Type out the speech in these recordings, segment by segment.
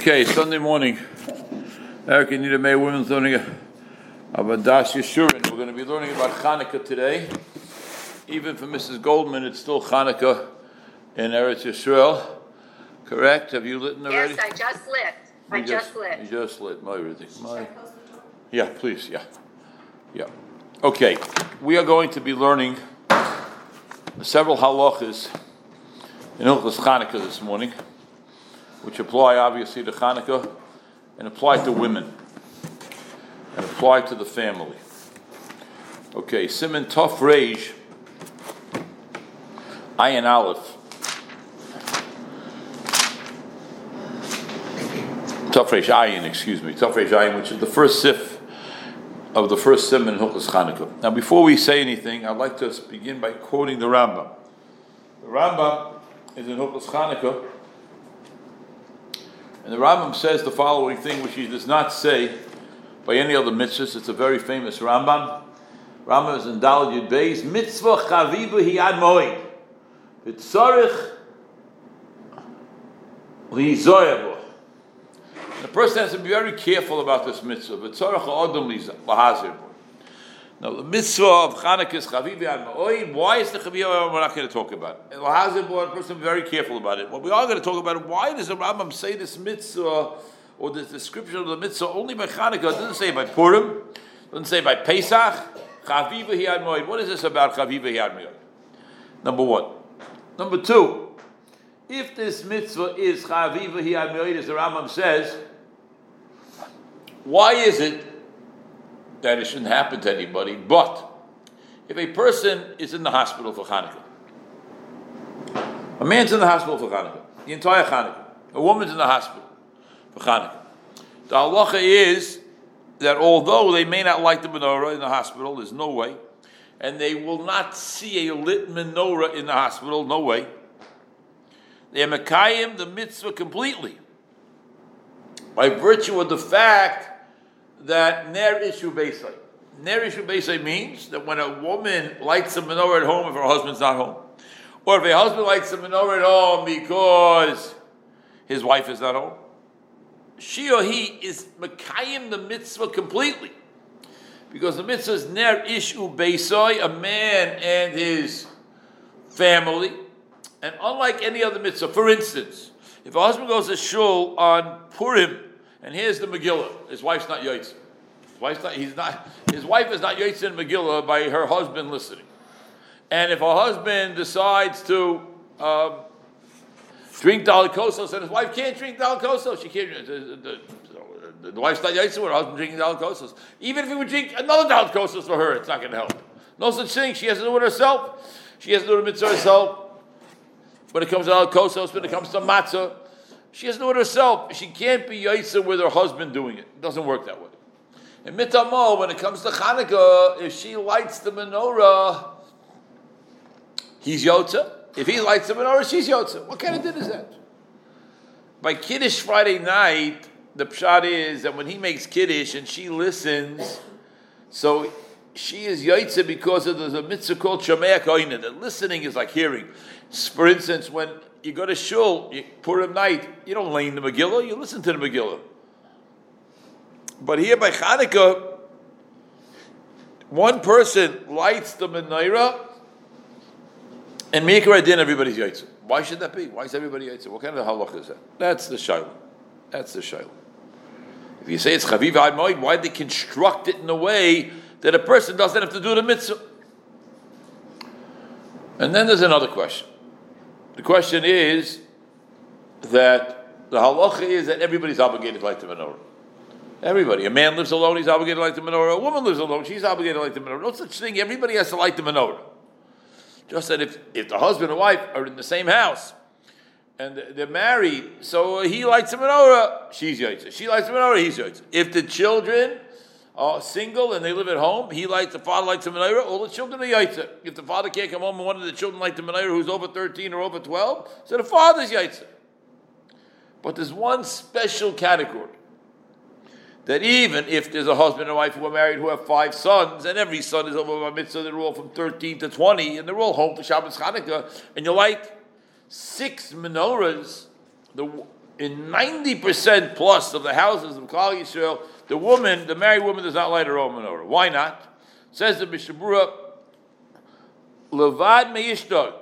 Okay, Sunday morning, Eric and Nita May Women's learning about Das Yeshurin. We're going to be learning about Chanukah today. Even for Mrs. Goldman, it's still Chanukah in Eretz Yisrael. Correct? Have you lit already? Yes, I just lit. You just lit. Yeah, please. Yeah. Okay, we are going to be learning several halachas in Hilchos Chanukah this morning, which apply obviously to Chanukah, and apply to women, and apply to the family. Okay, Siman Toph Rej, Ayin Aleph. Toph Rej Ayin, which is the first sif of the first Siman in Hilchos Chanukah. Now before we say anything, I'd like to begin by quoting the Rambam. The Rambam is in Hilchos Chanukah, and the Rambam says the following thing, which he does not say by any other mitzvahs. It's a very famous Rambam. Rambam is in Dalai Kosos, mitzvah Chaviva Yad moed. V'tzorich lizoyavo. The person has to be very careful about this mitzvah. V'tzorich ha'odom lahazirbo. Now the mitzvah of Chanukah is Chaviva Yad moed. Why is the Chaviva Yad moed? We're not going to talk about it. Lahazirbo, the person is very careful about it. What we are going to talk about is why does the Rambam say this mitzvah or this description of the mitzvah only by Chanukah? It doesn't say by Purim. It doesn't say by Pesach. Chaviva Yad moed. What is this about Chaviva Yad moed? Number one. Number two, if this mitzvah is Chaviva Yad moed, as the Rambam says, why is it that it shouldn't happen to anybody? But if a person is in the hospital for Chanukah, a man's in the hospital for Chanukah, the entire Chanukah, a woman's in the hospital for Chanukah, the halacha is that although they may not light the menorah in the hospital, there's no way, and they will not see a lit menorah in the hospital, no way, they are mekayim the mitzvah completely by virtue of the fact that Ner Ishu Besai. Ner Ishu Besai means that when a woman lights a menorah at home if her husband's not home, or if a husband lights a menorah at home because his wife is not home, she or he is mekayim the mitzvah completely. Because the mitzvah is Ner Ishu Besai, a man and his family. And unlike any other mitzvah, for instance, if a husband goes to Shul on Purim, and here's the Megillah. His wife's not Yetzir. His wife is not Yetzir in Megillah by her husband listening. And if her husband decides to drink Dalai Kosos, and his wife can't drink Dalai Kosos, she can't. The wife's not Yetzir with her husband drinking Dalai Kosos. Even if he would drink another Dalai Kosos for her, it's not going to help. No such thing. She has to do it herself. She has to do the mitzvah herself. When it comes to Dalai Kosos, when it comes to matzah, she has to do it herself. She can't be Yetzir with her husband doing it. It doesn't work that way. And Mitamo, when it comes to Chanukah, if she lights the menorah, he's Yetzir. If he lights the menorah, she's Yetzir. What kind of din is that? By Kiddush Friday night, the pshat is that when he makes Kiddush and she listens, so she is Yetzir because of the mitzvah called Shomea Koine, that listening is like hearing. For instance, when you go to Shul, Purim night, you don't lay in the Megillah, you listen to the Megillah. But here by Chanukah, one person lights the menorah, and Mikra Din, everybody's Yetzir. Why should that be? Why is everybody Yetzir? What kind of halacha is that? That's the Shaylah. If you say it's Chaviva Yad moed, why they construct it in a way that a person doesn't have to do the mitzvah? And then there's another question. The question is that the halacha is that everybody's obligated to light the menorah. Everybody. A man lives alone, he's obligated to light the menorah. A woman lives alone, she's obligated to light the menorah. No such thing, everybody has to light the menorah. Just that if the husband and wife are in the same house and they're married, so he lights the menorah, she's Yetzir. She lights the menorah, he's Yetzir. If the children are single and they live at home, the father lights the menorah, all the children are Yetzir. If the father can't come home and one of the children light the menorah who's over 13 or over 12, so the father's Yetzir. But there's one special category, that even if there's a husband and wife who are married who have 5 sons, and every son is over by mitzvah, they're all from 13 to 20, and they're all home for Shabbos Chanukah, and you light 6 menorahs, the in 90% plus of the houses of Klal Yisrael, the woman, the married woman, does not light her own menorah. Why not? Says the Mishabura, Levad me Ishtai.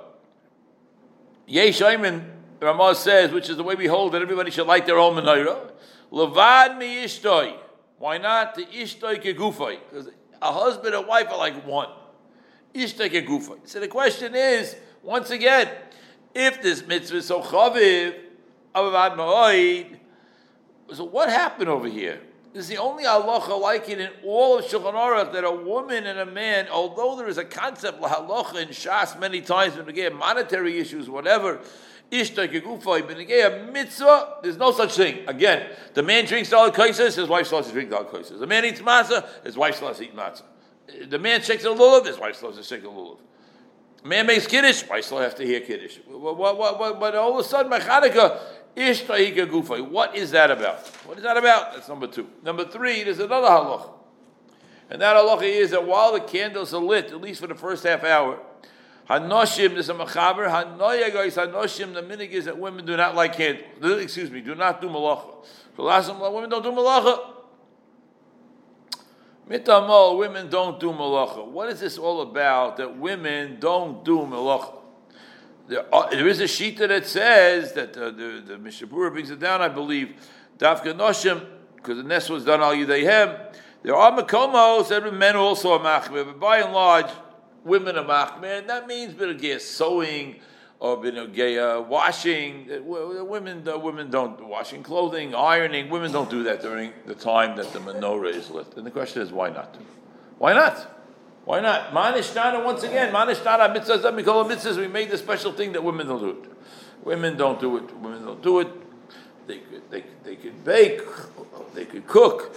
Yesh Ayman, Ramah says, which is the way we hold that everybody should light their own menorah. Levad me Ishtai. Why not? The Ishtai kegufai. Because a husband and wife are like one. Ishtai kegufai. So the question is, once again, if this mitzvah is so chaviv, so what happened over here? This is the only halacha like it in all of Shulchan Aruch, that a woman and a man, although there is a concept of halacha in Shas many times, when again monetary issues, whatever, ishta kegufay, but again a mitzvah, there's no such thing. Again, the man drinks latkes, his wife starts to drink latkes. The man eats matzah, his wife starts to eat matzah. The man shakes a lulav, his wife starts to shake a lulav. The man makes kiddush, I still have to hear kiddush. But all of a sudden, by Chanukah, ishtahi kegufay. What is that about? What is that about? That's number two. Number three, there's another halacha. And that halacha is that while the candles are lit, at least for the first half hour, hanoshim, there's a machaber, hanoyagais hanoshim, the minhag is that women do not light candles. Excuse me, do not do malachah. So last time, women don't do malachah. Mitamol, women don't do malacha. What is this all about that women don't do malacha? There is a shita that says that the Mishabura brings it down, I believe, Dafka Noshim, because the nest was done al Yudayhem. There are makomos that men also are machmeh, but by and large, women are machmeh, and that means b'nogea sewing or b'nogea washing. Women don't washing clothing, ironing. Women don't do that during the time that the menorah is lit. And the question is, why not? Why not? Why not? Mahnishtana, once again, Mahnishtana, mitzvahs, we call them mitzvahs. We made the special thing that women don't do it. Women don't do it. Women don't do it. They could bake, they could cook,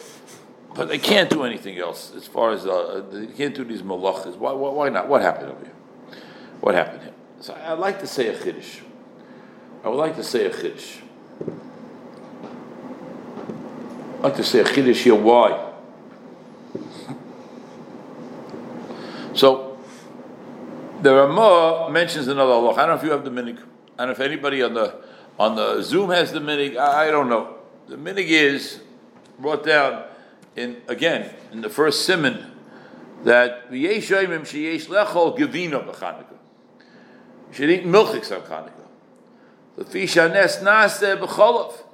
but they can't do anything else as far as, they can't do these malachas. Why not? What happened over here? What happened here? So I'd like to say a chiddush. I would like to say a chiddush. I'd like to say a chiddush here. Why? So, the Ramah mentions another halacha. I don't know if you have the minig. I don't know if anybody on the Zoom has the minig. I don't know. The minig is brought down in the first siman that v'yesh yomim sheyesh lechol gevina b'Chanukah. You should eat milchiks on Chanukah. The fish hanes naseh b'cholav,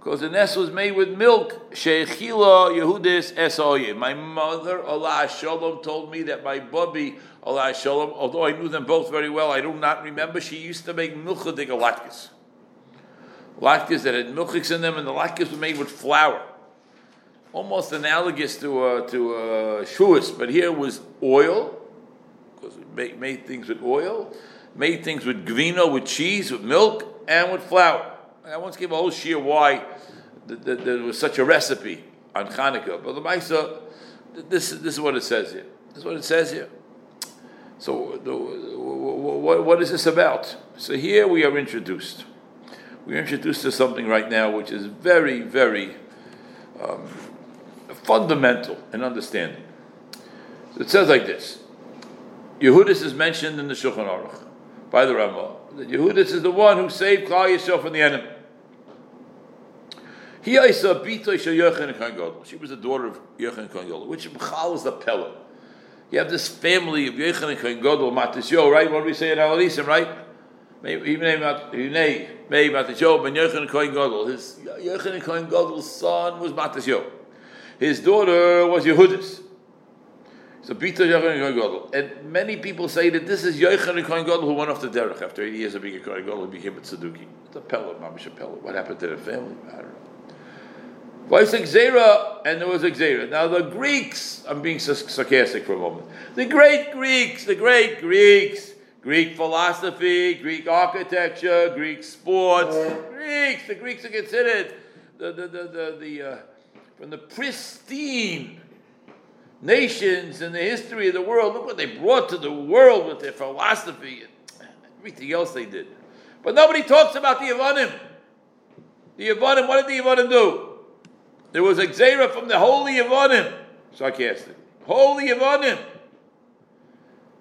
because the nest was made with milk. Sheikhila Yehudis Esoye. My mother, Allah Shalom, told me that my bubby, Allah Shalom, although I knew them both very well, I do not remember, she used to make milchadig latkes. Latkes that had milchiks in them, and the latkes were made with flour. Almost analogous to shuas, but here was oil, because we made things with oil, made things with gvino, with cheese, with milk, and with flour. I once gave a whole shiur why there was such a recipe on Chanukah. But the Maisa, this is what it says here. This is what it says here. So, what is this about? So here we are introduced. We are introduced to something right now which is very, very fundamental in understanding. So it says like this. Yehudis is mentioned in the Shulchan Aruch by the Ramah. That Yehudis is the one who saved Klal Yisrael from the enemy. She was the daughter of Yochanan Kohen Gadol, which B'chal is the pellet. You have this family of Yochanan Kohen Gadol, Matisyahu, right? What do we say in Alarisim, right? His Yochanan Kohen Gadol's son was Matisyahu. His daughter was Yehudis. So Bita Yochanan Kohen Gadol. And many people say that this is Yochanan Kohen Gadol who went off the derech after 80 years of being a Kohen Gadol and became a tzeduki. It's a pellet, mamish a pellet. What happened to the family? I don't know. Vice Xera, and there was Xera. Now the Greeks, I'm being sarcastic for a moment. The great Greeks, Greek philosophy, Greek architecture, Greek sports, the Greeks are considered from the pristine nations in the history of the world. Look what they brought to the world with their philosophy and everything else they did. But nobody talks about the Yevonim. The Yevonim, what did the Yevonim do? There was a Xera from the holy Yevonim, sarcastic. Holy Yevonim.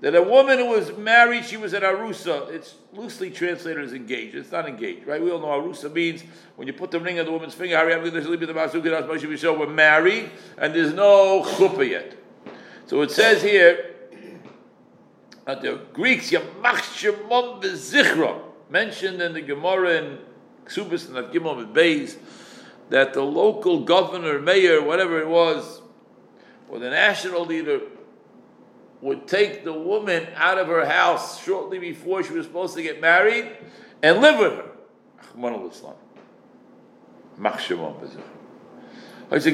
that a woman who was married, she was an arusa. It's loosely translated as engaged. It's not engaged, right? We all know arusa means when you put the ring on the woman's finger, we're married, and there's no chuppah yet. So it says here, that the Greeks, Yamachshemon bezichra, mentioned in the Gemara in Ksubis and Gimel and Beis, that the local governor, mayor, whatever it was, or the national leader, would take the woman out of her house shortly before she was supposed to get married and live with her. First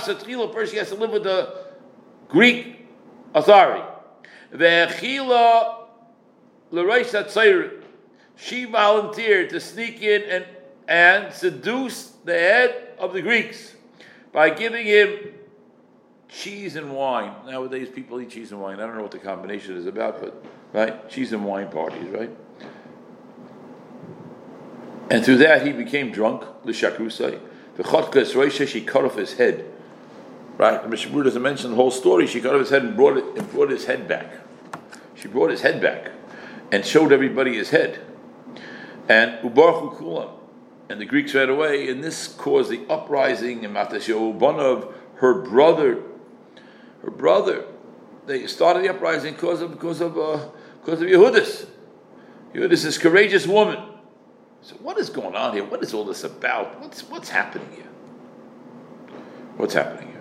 she has to live with the Greek authority. She volunteered to sneak in and seduce the head of the Greeks by giving him cheese and wine. Nowadays, people eat cheese and wine. I don't know what the combination is about, but right, cheese and wine parties, right? And through that, he became drunk. The shakrusai, the chotkes reisha, she cut off his head. Right, the Mishnah doesn't mention the whole story. She cut off his head and brought his head back. She brought his head back and showed everybody his head. And ubarchu kulam, and the Greeks ran away. And this caused the uprising in Matisyahu, one of her brother. Her brother, they started the uprising because of Yehudis. Yehudis is courageous woman. So what is going on here? What is all this about? What's happening here? What's happening here?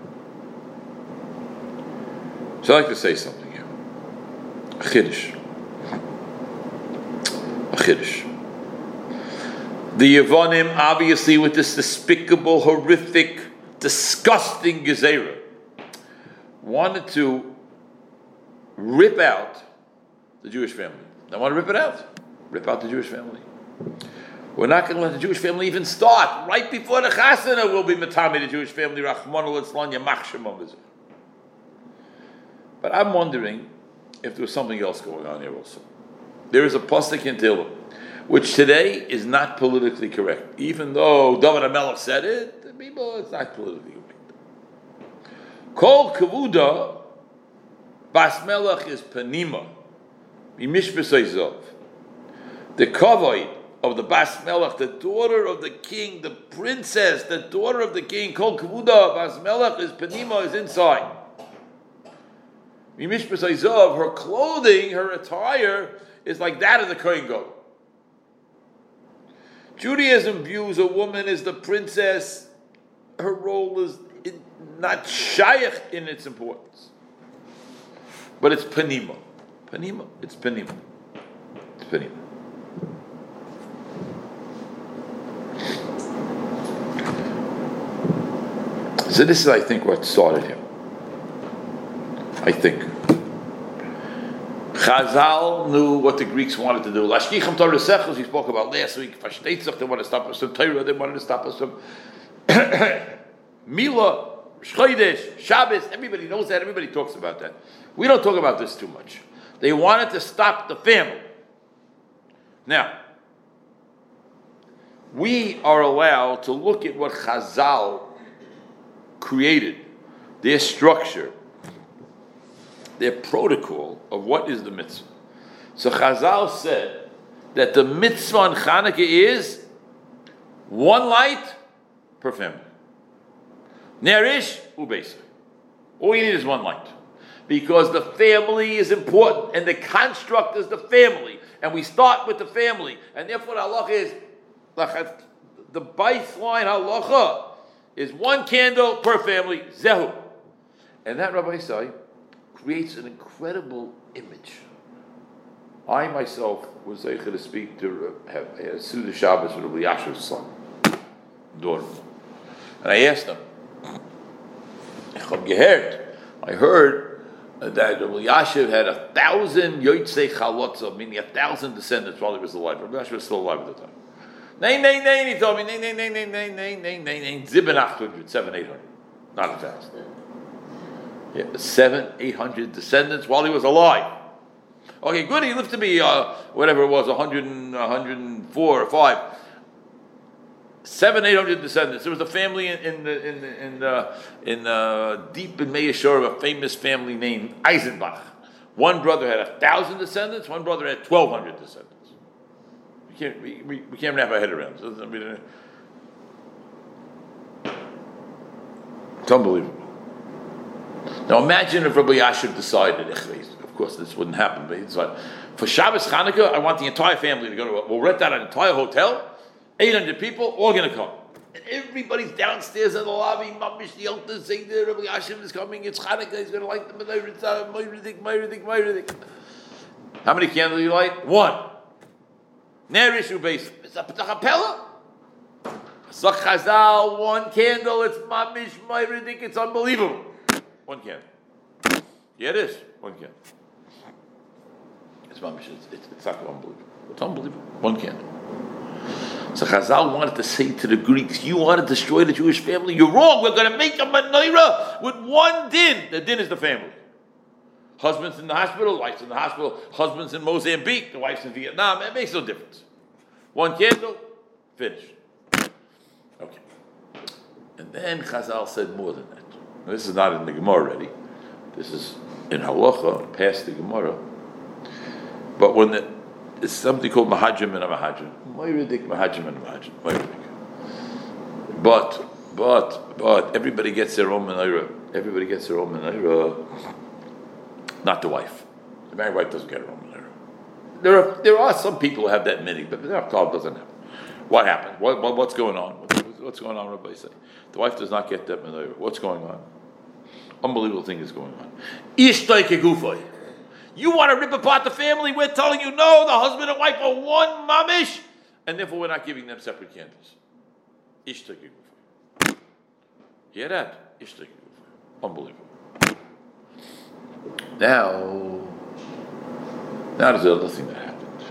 So I'd like to say something here. A chiddush. A chiddush. The Yevonim, obviously, with this despicable, horrific, disgusting gezerah, wanted to rip out the Jewish family. They want to rip it out. Rip out the Jewish family. We're not going to let the Jewish family even start. Right before the Chasana will be Matami, the Jewish family. But I'm wondering if there was something else going on here also. There is a pasuk in Tehillim, which today is not politically correct. Even though David HaMelech said it, the people, it's not politically correct. Kol kavuda basmelach is panima imishvesayzov. The kavod of the basmelach, the daughter of the king, the princess, the daughter of the king. Kol kavuda basmelach is panima, is inside. Imishvesayzov, her clothing, her attire is like that of the Kohen Gadol. Judaism views a woman as the princess. Her role is not shayach in its importance, but it's panima. Panima. It's panima. It's panima. So this is, I think, what started him. I think Chazal knew what the Greeks wanted to do. Lashkicham Torah Sechos, we spoke about last week. Fashteitzach, they wanted to stop us from Torah. They wanted to stop us from Mila, Shchodesh, Shabbos, everybody knows that, everybody talks about that. We don't talk about this too much. They wanted to stop the family. Now, we are allowed to look at what Chazal created, their structure, their protocol of what is the mitzvah. So Chazal said that the mitzvah on Chanukah is one light per family. Ner Ishu Besai. All you need is one light. Because the family is important and the construct is the family. And we start with the family. And therefore the halacha is, the baseline halacha is one candle per family, zehu. And that, Rabbi Isai, creates an incredible image. I myself was able to speak to Suda Shabbos with Rabbi Yashav's son, daughter. And I asked him, I heard that Rabbi Yashiv had 1,000 Yotzei Chalotza, meaning 1,000 descendants while he was alive. Rabbi Yashiv was still alive at the time. Nein, he told me, nein, Zibin 800, 700, 800. Not 1,000. Yeah, 700, 800 descendants while he was alive. Okay, good, he lived to be, whatever it was, 100 and 104 or 5. 700-800 descendants. There was a family in deep in Meishor of a famous family named Eisenbach. One brother had 1,000 descendants. One brother had 1,200 descendants. We can't even have our head around. It's unbelievable. Now imagine if Rabbi Yashiv decided, of course this wouldn't happen, but he decided, for Shabbos Chanukah, I want the entire family to go to, we'll rent out an entire hotel, 800 people, all going to come. And everybody's downstairs in the lobby, Mamish, the altar, saying, Rabbi Yashiv is coming, it's Chanukah, he's going to light the Menorah, Menorah. How many candles do you light? One. Ner Ishu Besai. It's a pellet. Sach Chazal, one candle, it's Mamish, Menorah, it's unbelievable. One candle. Yeah, it is. One candle. It's Mamish, it's unbelievable. It's unbelievable. One candle. So Chazal wanted to say to the Greeks, you want to destroy the Jewish family? You're wrong. We're going to make a menorah with one din. The din is the family. Husband's in the hospital, wife's in the hospital. Husband's in Mozambique, the wife's in Vietnam. It makes no difference. One candle, finished. Okay. And then Chazal said more than that. Now, this is not in the Gemara already. This is in Halacha, past the Gemara. But when it's something called Mahajim and a Mahajim. Moiridik Mahajim and a Mahajim. Moiridik. But, everybody gets their own menorah. Everybody gets their own menorah. Not the wife. The married wife doesn't get her own menorah. There are some people who have that minhag, but their Klal doesn't have it. What happened? What's going on? What's going on, Rabbi say? The wife does not get that menorah. What's going on? Unbelievable thing is going on. Ishtay kegufay. You want to rip apart the family? We're telling you no. The husband and wife are one mamish, and therefore we're not giving them separate candles. Ishtay kegufay. Hear that? Ishtay kegufay. Unbelievable. Now there's another thing that happened.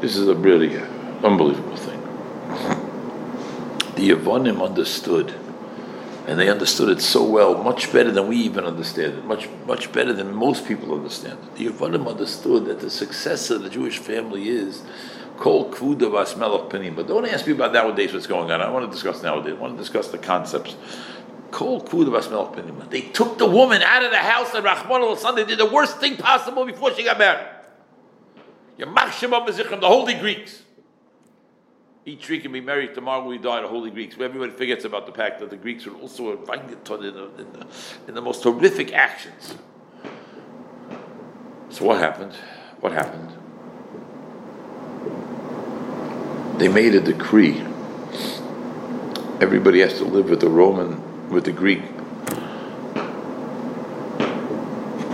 This is a really unbelievable thing. The Yevonim understood, and they understood it so well, much better than we even understand it, much better than most people understand it. The Yevonim understood that the success of the Jewish family is kol kvuda v'asmelach panim. But don't ask me about nowadays what's going on. I want to discuss nowadays. I want to discuss the concepts. They took the woman out of the house and Rahman al-Hassan, they did the worst thing possible before she got married. The Holy Greeks. Each Greek can be married tomorrow we die, the Holy Greeks. Everybody forgets about the fact that the Greeks were also invited in the most horrific actions. So what happened? What happened? They made a decree. Everybody has to live with the Greek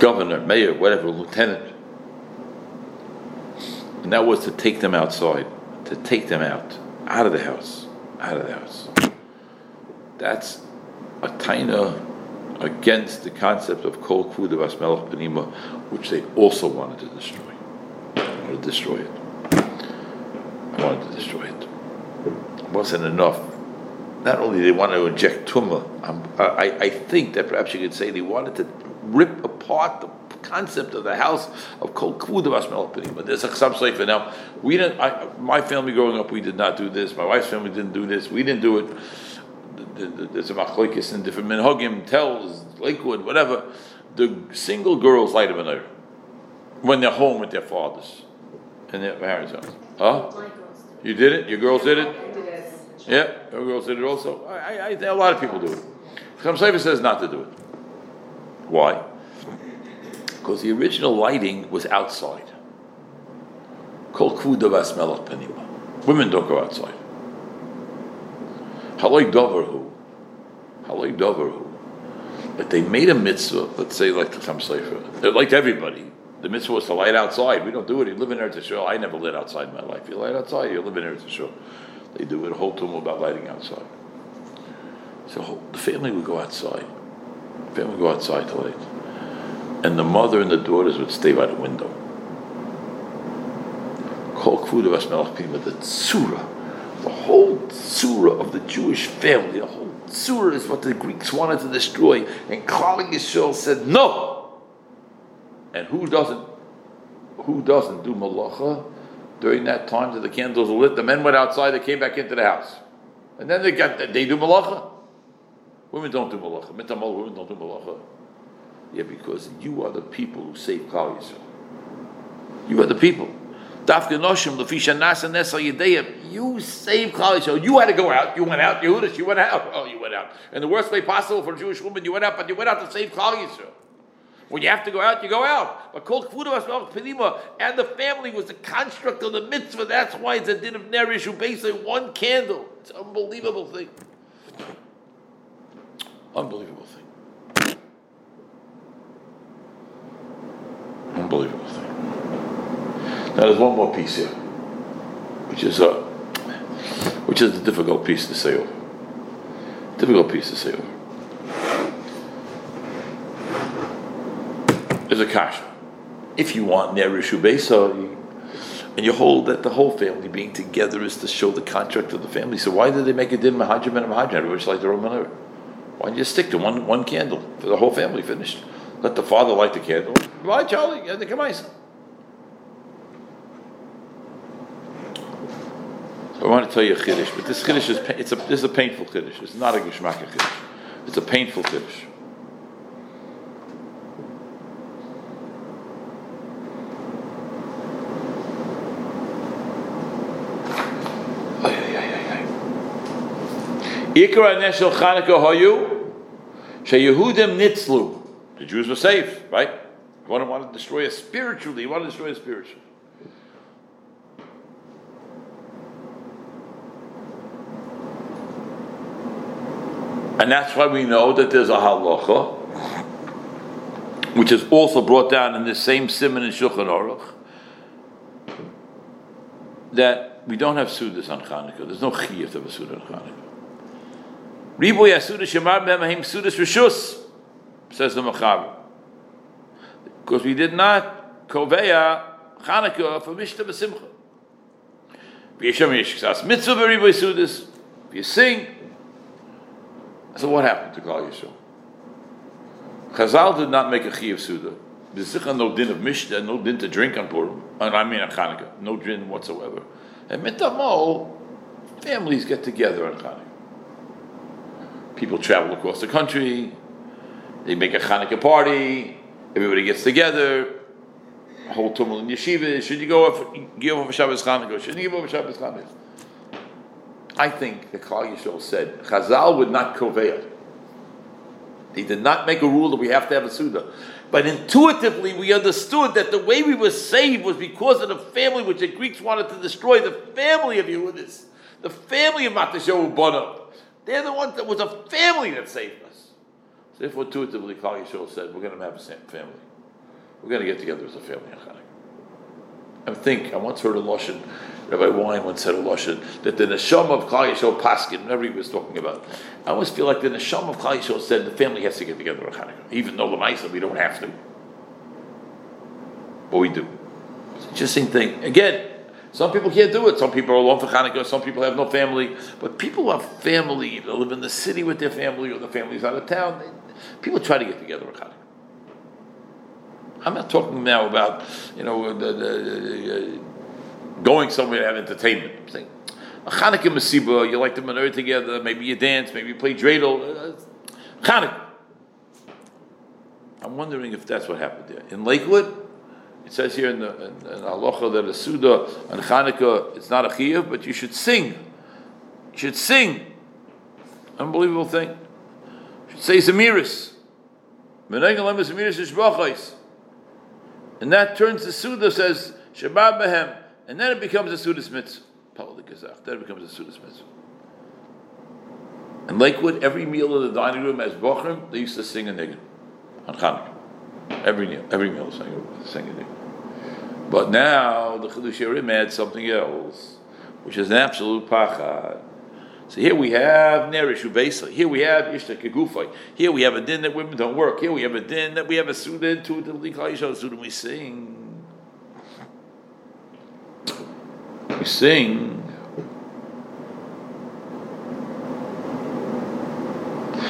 governor, mayor, whatever, lieutenant. And that was to take them outside, to take them out of the house, That's a taina against the concept of kol kvuda v'asmelach panima, which they also wanted to destroy. I wanted to destroy it. It wasn't enough. Not only they wanted to inject tumah, I think that perhaps you could say they wanted to rip apart the concept of the house of kol kvuda v'asmelach panim. But there's some sefer now. We didn't. My family growing up, we did not do this. My wife's family didn't do this. We didn't do it. There's a machlokes in different minhagim, tells Lakewood, whatever. The single girls light a menorah when they're home with their fathers and their parents' house. Huh? You did it. Your girls did it. Yeah, your girls did it also. I a lot of people do it. Chaim Sofer says not to do it. Why? Because the original lighting was outside. Kol kvuda v'asmelach panim. Women don't go outside. Haloi dover hu. But they made a mitzvah. Let's say like the Chaim Sofer. Like everybody. The mitzvah was to light outside. We don't do it. You live in Eretz Yisrael. I never lit outside in my life. You light outside. You live in Eretz Yisrael. They do a whole tumult about lighting outside. So the family would go outside. The family would go outside to light. And the mother and the daughters would stay by the window. Kol kvuda v'asmelach panim, the tzura, the whole tzura of the Jewish family, the whole tzura is what the Greeks wanted to destroy. And Klal Yisrael said no. And who doesn't do malachah? During that time that the candles were lit, the men went outside, they came back into the house. And then they do malachah. Women don't do malachah. Mitamal women don't do malachah. Yeah, because you are the people who save Klal Yisrael. You are the people. Dafka noshim lefisha nasa nesa yedeim. You saved Klal Yisrael. You had to go out. You went out. Yehudis, you went out. Oh, you went out. In the worst way possible for a Jewish woman, you went out, but you went out to save Klal Yisrael. When you have to go out, you go out. But called Kvudah Asmach Pidima, and the family was the construct of the mitzvah. That's why it's a din of Ner Ishu Besai, one candle. It's an unbelievable thing. Unbelievable thing. Unbelievable thing. Now there's one more piece here, which is the difficult piece to say over. Difficult piece to say over. There's a kasha. If you want Ner Ishu Besai, and you hold that the whole family being together is to show the contract of the family, so why did they make a din mahajim and mahajim? Everybody's like their own menorah. Why did you stick to one candle for the whole family finished? Let the father light the candle. Why, Charlie? And the kamaisa. I want to tell you a chiddush, but this chiddush is a painful chiddush. It's not a geshmaka chiddush. It's a painful chiddush. Ikar hanes shel Chanukah hayu sheYehudim nitzlu. The Jews were safe, right? He wanted to destroy us spiritually. And that's why we know that there's a halacha, which is also brought down in this same Siman in Shulchan Aruch, that we don't have sudas on Chanukah. There's no chiyuv to have a suda on Chanukah. Riboy Asuda Shemar Bemahim Sudas Rishus, says the Mechaber. Because we did not koveya Chanukah for Mishta B'Simcha. V'yeshem Yeshksas Mitzvah Riboy Sudas. If you sing. So what happened to Klal Yisrael? Chazal did not make a chiyuv suda. There's no din of Mishnah, no din to drink on Purim, and I mean on Chanukah, no din whatsoever. And mitamol, families get together on Chanukah. People travel across the country. They make a Chanukah party. Everybody gets together. Whole tumult in yeshiva. Should you give over Shabbos Chanukah? Shouldn't you give over Shabbos Chanukah? I think the Klal Yisrael said Chazal would not koveil. They did not make a rule that we have to have a suda, but intuitively we understood that the way we were saved was because of the family which the Greeks wanted to destroy. The family of Yehudis, the family of Matisyahu brought up. They're the ones that was a family that saved us. So therefore, intuitively, Klal Yisrael said we're going to have a family. We're going to get together as a family on Chanukah. I once heard a Lashon, Rabbi Wein once said a Lashon, that the Neshama of Klal Yisrael Paskin, whatever he was talking about, I always feel like the Neshama of Klal Yisrael said the family has to get together on Chanukah, even though the Maisa we don't have to. But we do. It's an interesting thing. Again, some people can't do it. Some people are alone for Chanukah, some people have no family. But people who have family, they live in the city with their family, or the family's out of town. People try to get together on Chanukah. I'm not talking now about going somewhere to have entertainment. I'm saying a Chanukah masiba, you like the menorah together, maybe you dance, maybe you play dreidel. Chanukah. I'm wondering if that's what happened there in Lakewood. It says here in the halacha that a suda on Chanukah it's not a chiyuv, but you should sing. You should sing. Unbelievable thing. You should say zemiris. Menegel zemiris ishbachos. And that turns the Suda, says, Shabbat Behem, and then it becomes a Suda's mitzvah. In Lakewood, every meal in the dining room as Bochrim, they used to sing a niggun on Chanukah. Every meal sing a niggun. But now, the Chiddush Yerim adds something else, which is an absolute pachad. So here we have Ner Ishu Besai. Here we have Ishta Kegufai. Here we have a din that women don't work. Here we have a din that we have a suda intuitively. Klal Yisrael suda, we sing. We sing.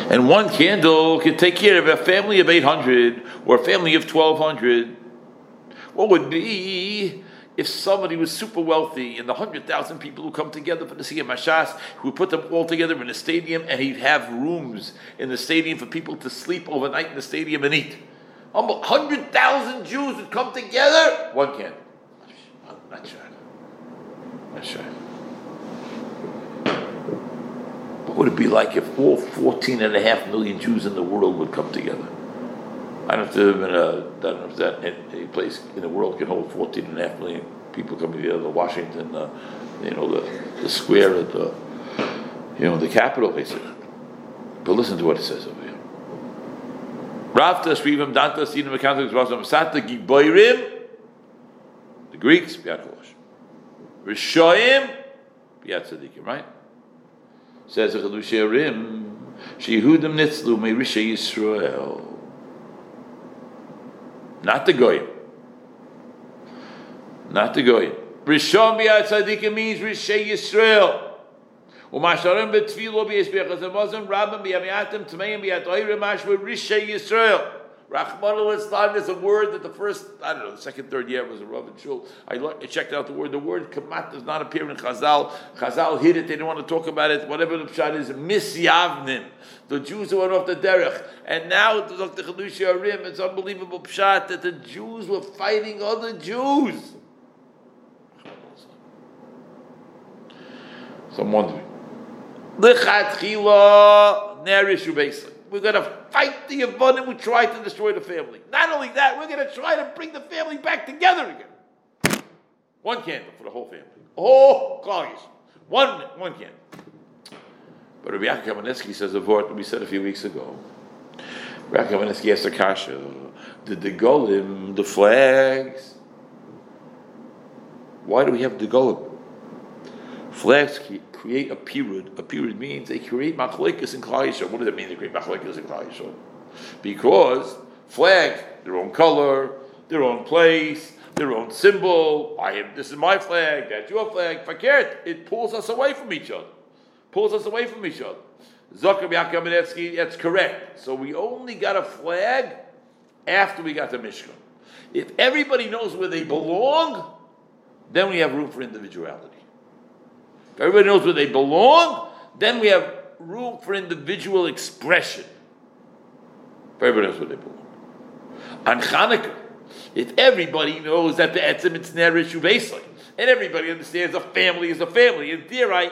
And one candle could take care of a family of 800 or a family of 1,200. What would be if somebody was super wealthy and the 100,000 people who come together for the Siyam Hashas, who put them all together in a stadium, and he'd have rooms in the stadium for people to sleep overnight in the stadium and eat. 100,000 Jews would come together, one can. Not sure. What would it be like if all 14.5 million Jews in the world would come together? I don't know if that any place in the world can hold 14.5 million people coming together. The Washington, the square at the, the Capitol, basically. But listen to what it says over here. Rafta Shrivim Danta Sinim Akantak Rasam Sata Giboirim, the Greeks, Biakosh. Rishoim, Biatzadikim, right? Says the Chadusherim, Shehudim Nitzlu Me Rishay Yisrael. Not the goyim. Rishon b'yatzadikim means Rishei Yisrael. U'masharim b'tfilo b'yeshbechazamazim rabim b'yamiatim t'meim b'yatoirim ashwe Rishei Yisrael. Rachmanu Islam is a word that the second, third year was a Rav in Shul. I checked out the word. The word kamat does not appear in Chazal. Chazal hid it. They didn't want to talk about it. Whatever the pshat is, misyavnim. The Jews who went off the derech. And now, Dr. Chedush Arim, it's unbelievable pshat that the Jews were fighting other Jews. So I'm wondering. L'chatchila Ner Ishu Besai. We're going to fight the Yavanim who try to destroy the family. Not only that, we're going to try to bring the family back together again. One candle for the whole family. Oh, Klal Yisrael. One candle. But Rabbi Yaakov Kamenetsky says a word we said a few weeks ago. Rabbi Yaakov Kamenetsky asked Akasha, did the Golem, the flags, why do we have the Golem? Flags create a period. A period means they create machlokes in Klal Yisrael. What does that mean? They create machlokes in Klal Yisrael because flag, their own color, their own place, their own symbol. This is my flag. That's your flag. Fakert. It pulls us away from each other. Zokar Yaakov Kamenetsky. That's correct. So we only got a flag after we got the Mishkan. If everybody knows where they belong, then we have room for individuality. If everybody knows where they belong, then we have room for individual expression. If everybody knows where they belong. On Chanukah, if everybody knows that the etzim it's Ner Ishu Besai, and everybody understands a family is a family, and dare I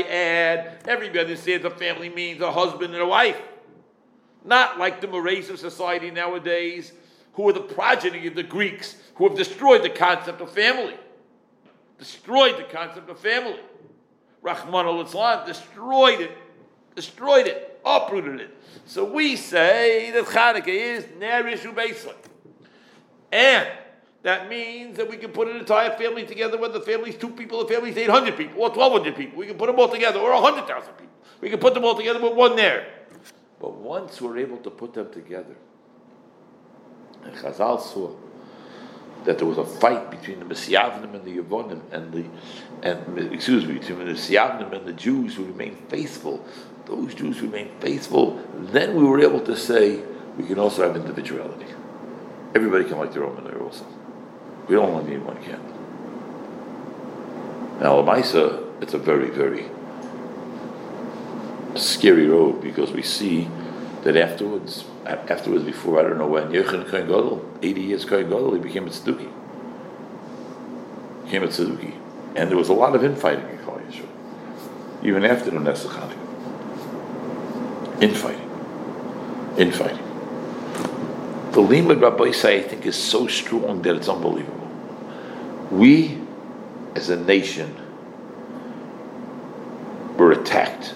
add, everybody understands a family means a husband and a wife. Not like the mores of society nowadays, who are the progeny of the Greeks, who have destroyed the concept of family. Rahman al-Islam destroyed it, uprooted it. So we say that Chanukah is Ner Ishu Besai. And that means that we can put an entire family together, whether the family's 2 people, the family's 800 people, or 1,200 people. We can put them all together, or 100,000 people. We can put them all together with one Ner. But once we're able to put them together, and Chazal saw that there was a fight between the Misyavnim and the Yavonim between the Misyavnim and the Jews who remained faithful. Those Jews who remained faithful, then we were able to say we can also have individuality. Everybody can light their own menorah also. We don't only need one candle. Now, Lamaisa, it's a very, very scary road because we see that afterwards, before I don't know when, Yochanan Kohen Gadol, 80 years Kohen Gadol, he became a Tzaddiki. And there was a lot of infighting in Klal Yisrael. Even after the Ness Chanukah. Infighting. The Limud Rabbi Isai, I think, is so strong that it's unbelievable. We, as a nation, were attacked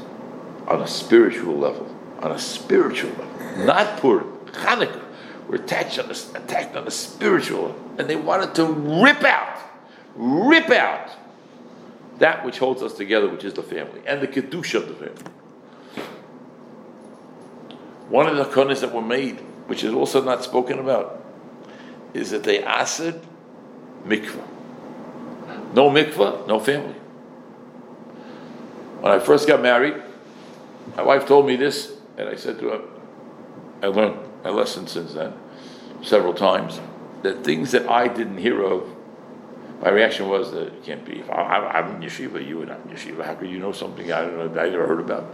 on a spiritual level. Not Purim, Chanukah. We're attacked on a spiritual level. And they wanted to rip out that which holds us together, which is the family, and the Kiddush of the family. One of the kohanos that were made, which is also not spoken about, is that they asid mikvah. No mikvah, no family. When I first got married, my wife told me this, and I said to her, I learned a lesson since then, several times, that things that I didn't hear of, My reaction was that it can't be. I'm in yeshiva, you and I'm in yeshiva. How could you know something I don't know, I never heard about?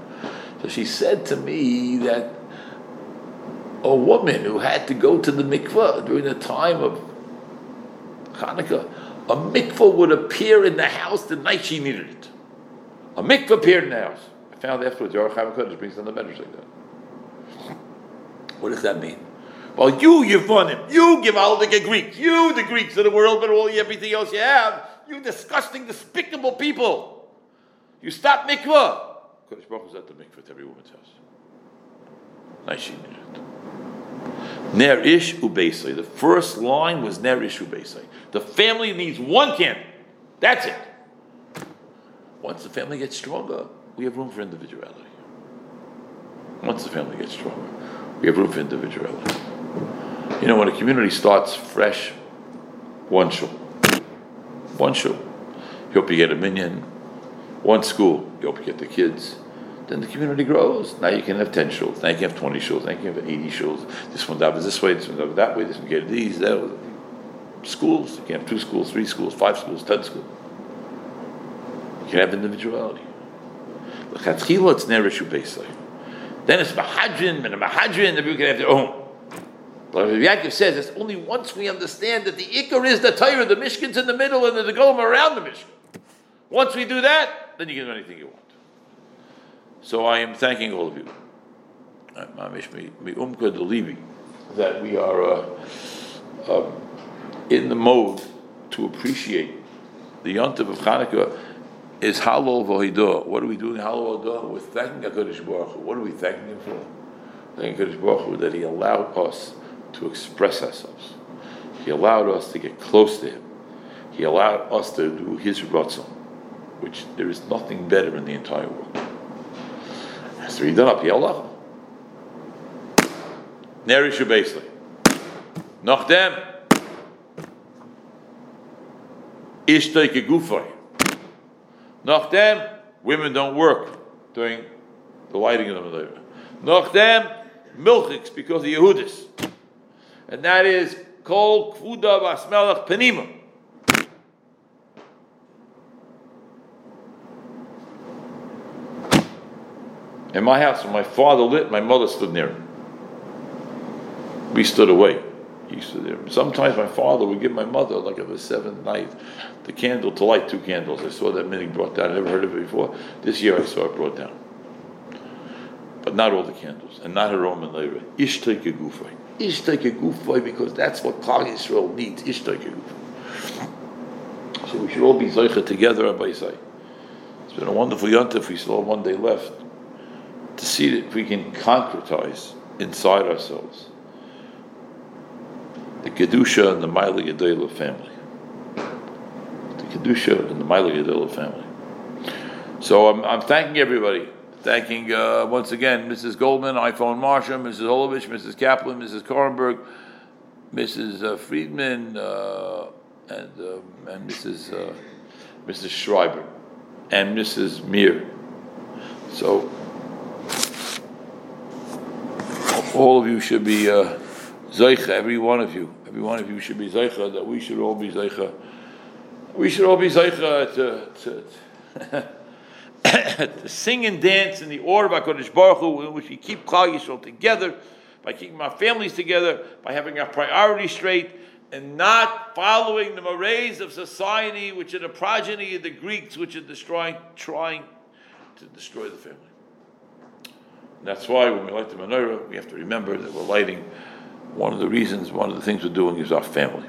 So she said to me that a woman who had to go to the mikveh during the time of Hanukkah, a mikveh would appear in the house the night she needed it. A mikveh appeared in the house. I found afterwards, Yochanan Kohen Gadol brings down the medrash like that. What does that mean? Well, you Yevonim, you Givaldic Greeks, you the Greeks of the world, but all everything else you have, you disgusting, despicable people. You stop mikvah. Kodesh Baruch Hu's at the mikvah at every woman's house. Nice she needed it. Ner Ishu Besai. The first line was Ner Ishu Besai. The family needs one candle. That's it. Once the family gets stronger, we have room for individuality. Once the family gets stronger, we have room for individuality. You know, when a community starts fresh, one shul, you hope you get a minion, one school, you hope you get the kids, then the community grows. Now you can have 10 shuls, now you can have 20 shuls, now you can have 80 shuls, this one davens this way, this one davens that way, this one gets these, that way. Schools, you can have 2 schools, 3 schools, 5 schools, 10 schools. You can have individuality. L'chatchila it's Ner Ishu Besai. Then it's Mahadrin, and a Mahadrin, and we can have their own. But Yaakov says it's only once we understand that the Iker is the Torah, the Mishkan's in the middle, and the Golem around the Mishkan. Once we do that, then you can do anything you want. So I am thanking all of you. That we are in the mode to appreciate the Yontif of Hanukkah. Is Halal Vohidah. What are we doing Halal Vohidah? We're thanking HaKadosh Baruch Hu. What are we thanking Him for? Thanking HaKadosh Baruch Hu that He allowed us to express ourselves. He allowed us to get close to Him. He allowed us to do His Ratzon, which there is nothing better in the entire world. It has to be done up. Yallah. Ner Ishu Besai. Nach dem Ishtay Kegufay. Nach dem, women don't work during the lighting of the Menorah. Nach dem, Milchiks because of Yehudis. And that is Kol Kvuda Vasmelach Penima. In my house, when my father lit, my mother stood near him. We stood away. He stood there. Sometimes my father would give my mother, like on the 7th night, the candle to light 2 candles. I saw that minhag brought down. I never heard of it before. This year I saw it brought down. But not all the candles, and not her own later. Ishtay Kegufay. Ishtay Kegufay, because that's what Klal Yisrael needs. Ishtay Kegufay. So we should all be Zaycha together, Rabbi Isai. It's been a wonderful Yontif. We still have one day left to see that we can concretize inside ourselves the Kedusha and the Ma'aleh Gedolah family. The Kedusha and the Ma'aleh Gedolah family. So I'm thanking everybody. Thanking, once again, Mrs. Goldman, iPhone Marsha, Mrs. Holovich, Mrs. Kaplan, Mrs. Korenberg, Mrs. Friedman, and Mrs. Schreiber, and Mrs. Meir. So, all of you should be... Zaycha, every one of you should be Zaycha, that we should all be Zaycha. We should all be Zaycha to sing and dance in the order of HaKadosh Baruch Hu, in which we keep Klal Yisrael together, by keeping our families together, by having our priorities straight, and not following the mores of society, which are the progeny of the Greeks, which are trying to destroy the family. And that's why when we light the menorah, we have to remember that we're lighting. One of the reasons, one of the things we're doing is our family.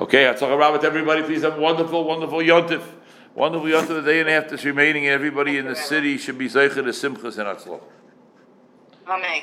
Okay, Hatzlacha Rabbah to everybody. Please have a wonderful, wonderful Yontif. Wonderful Yontif, the day and a half that's remaining, and everybody in the city should be Zeicher to Simchas and Hatzlacha. Amen.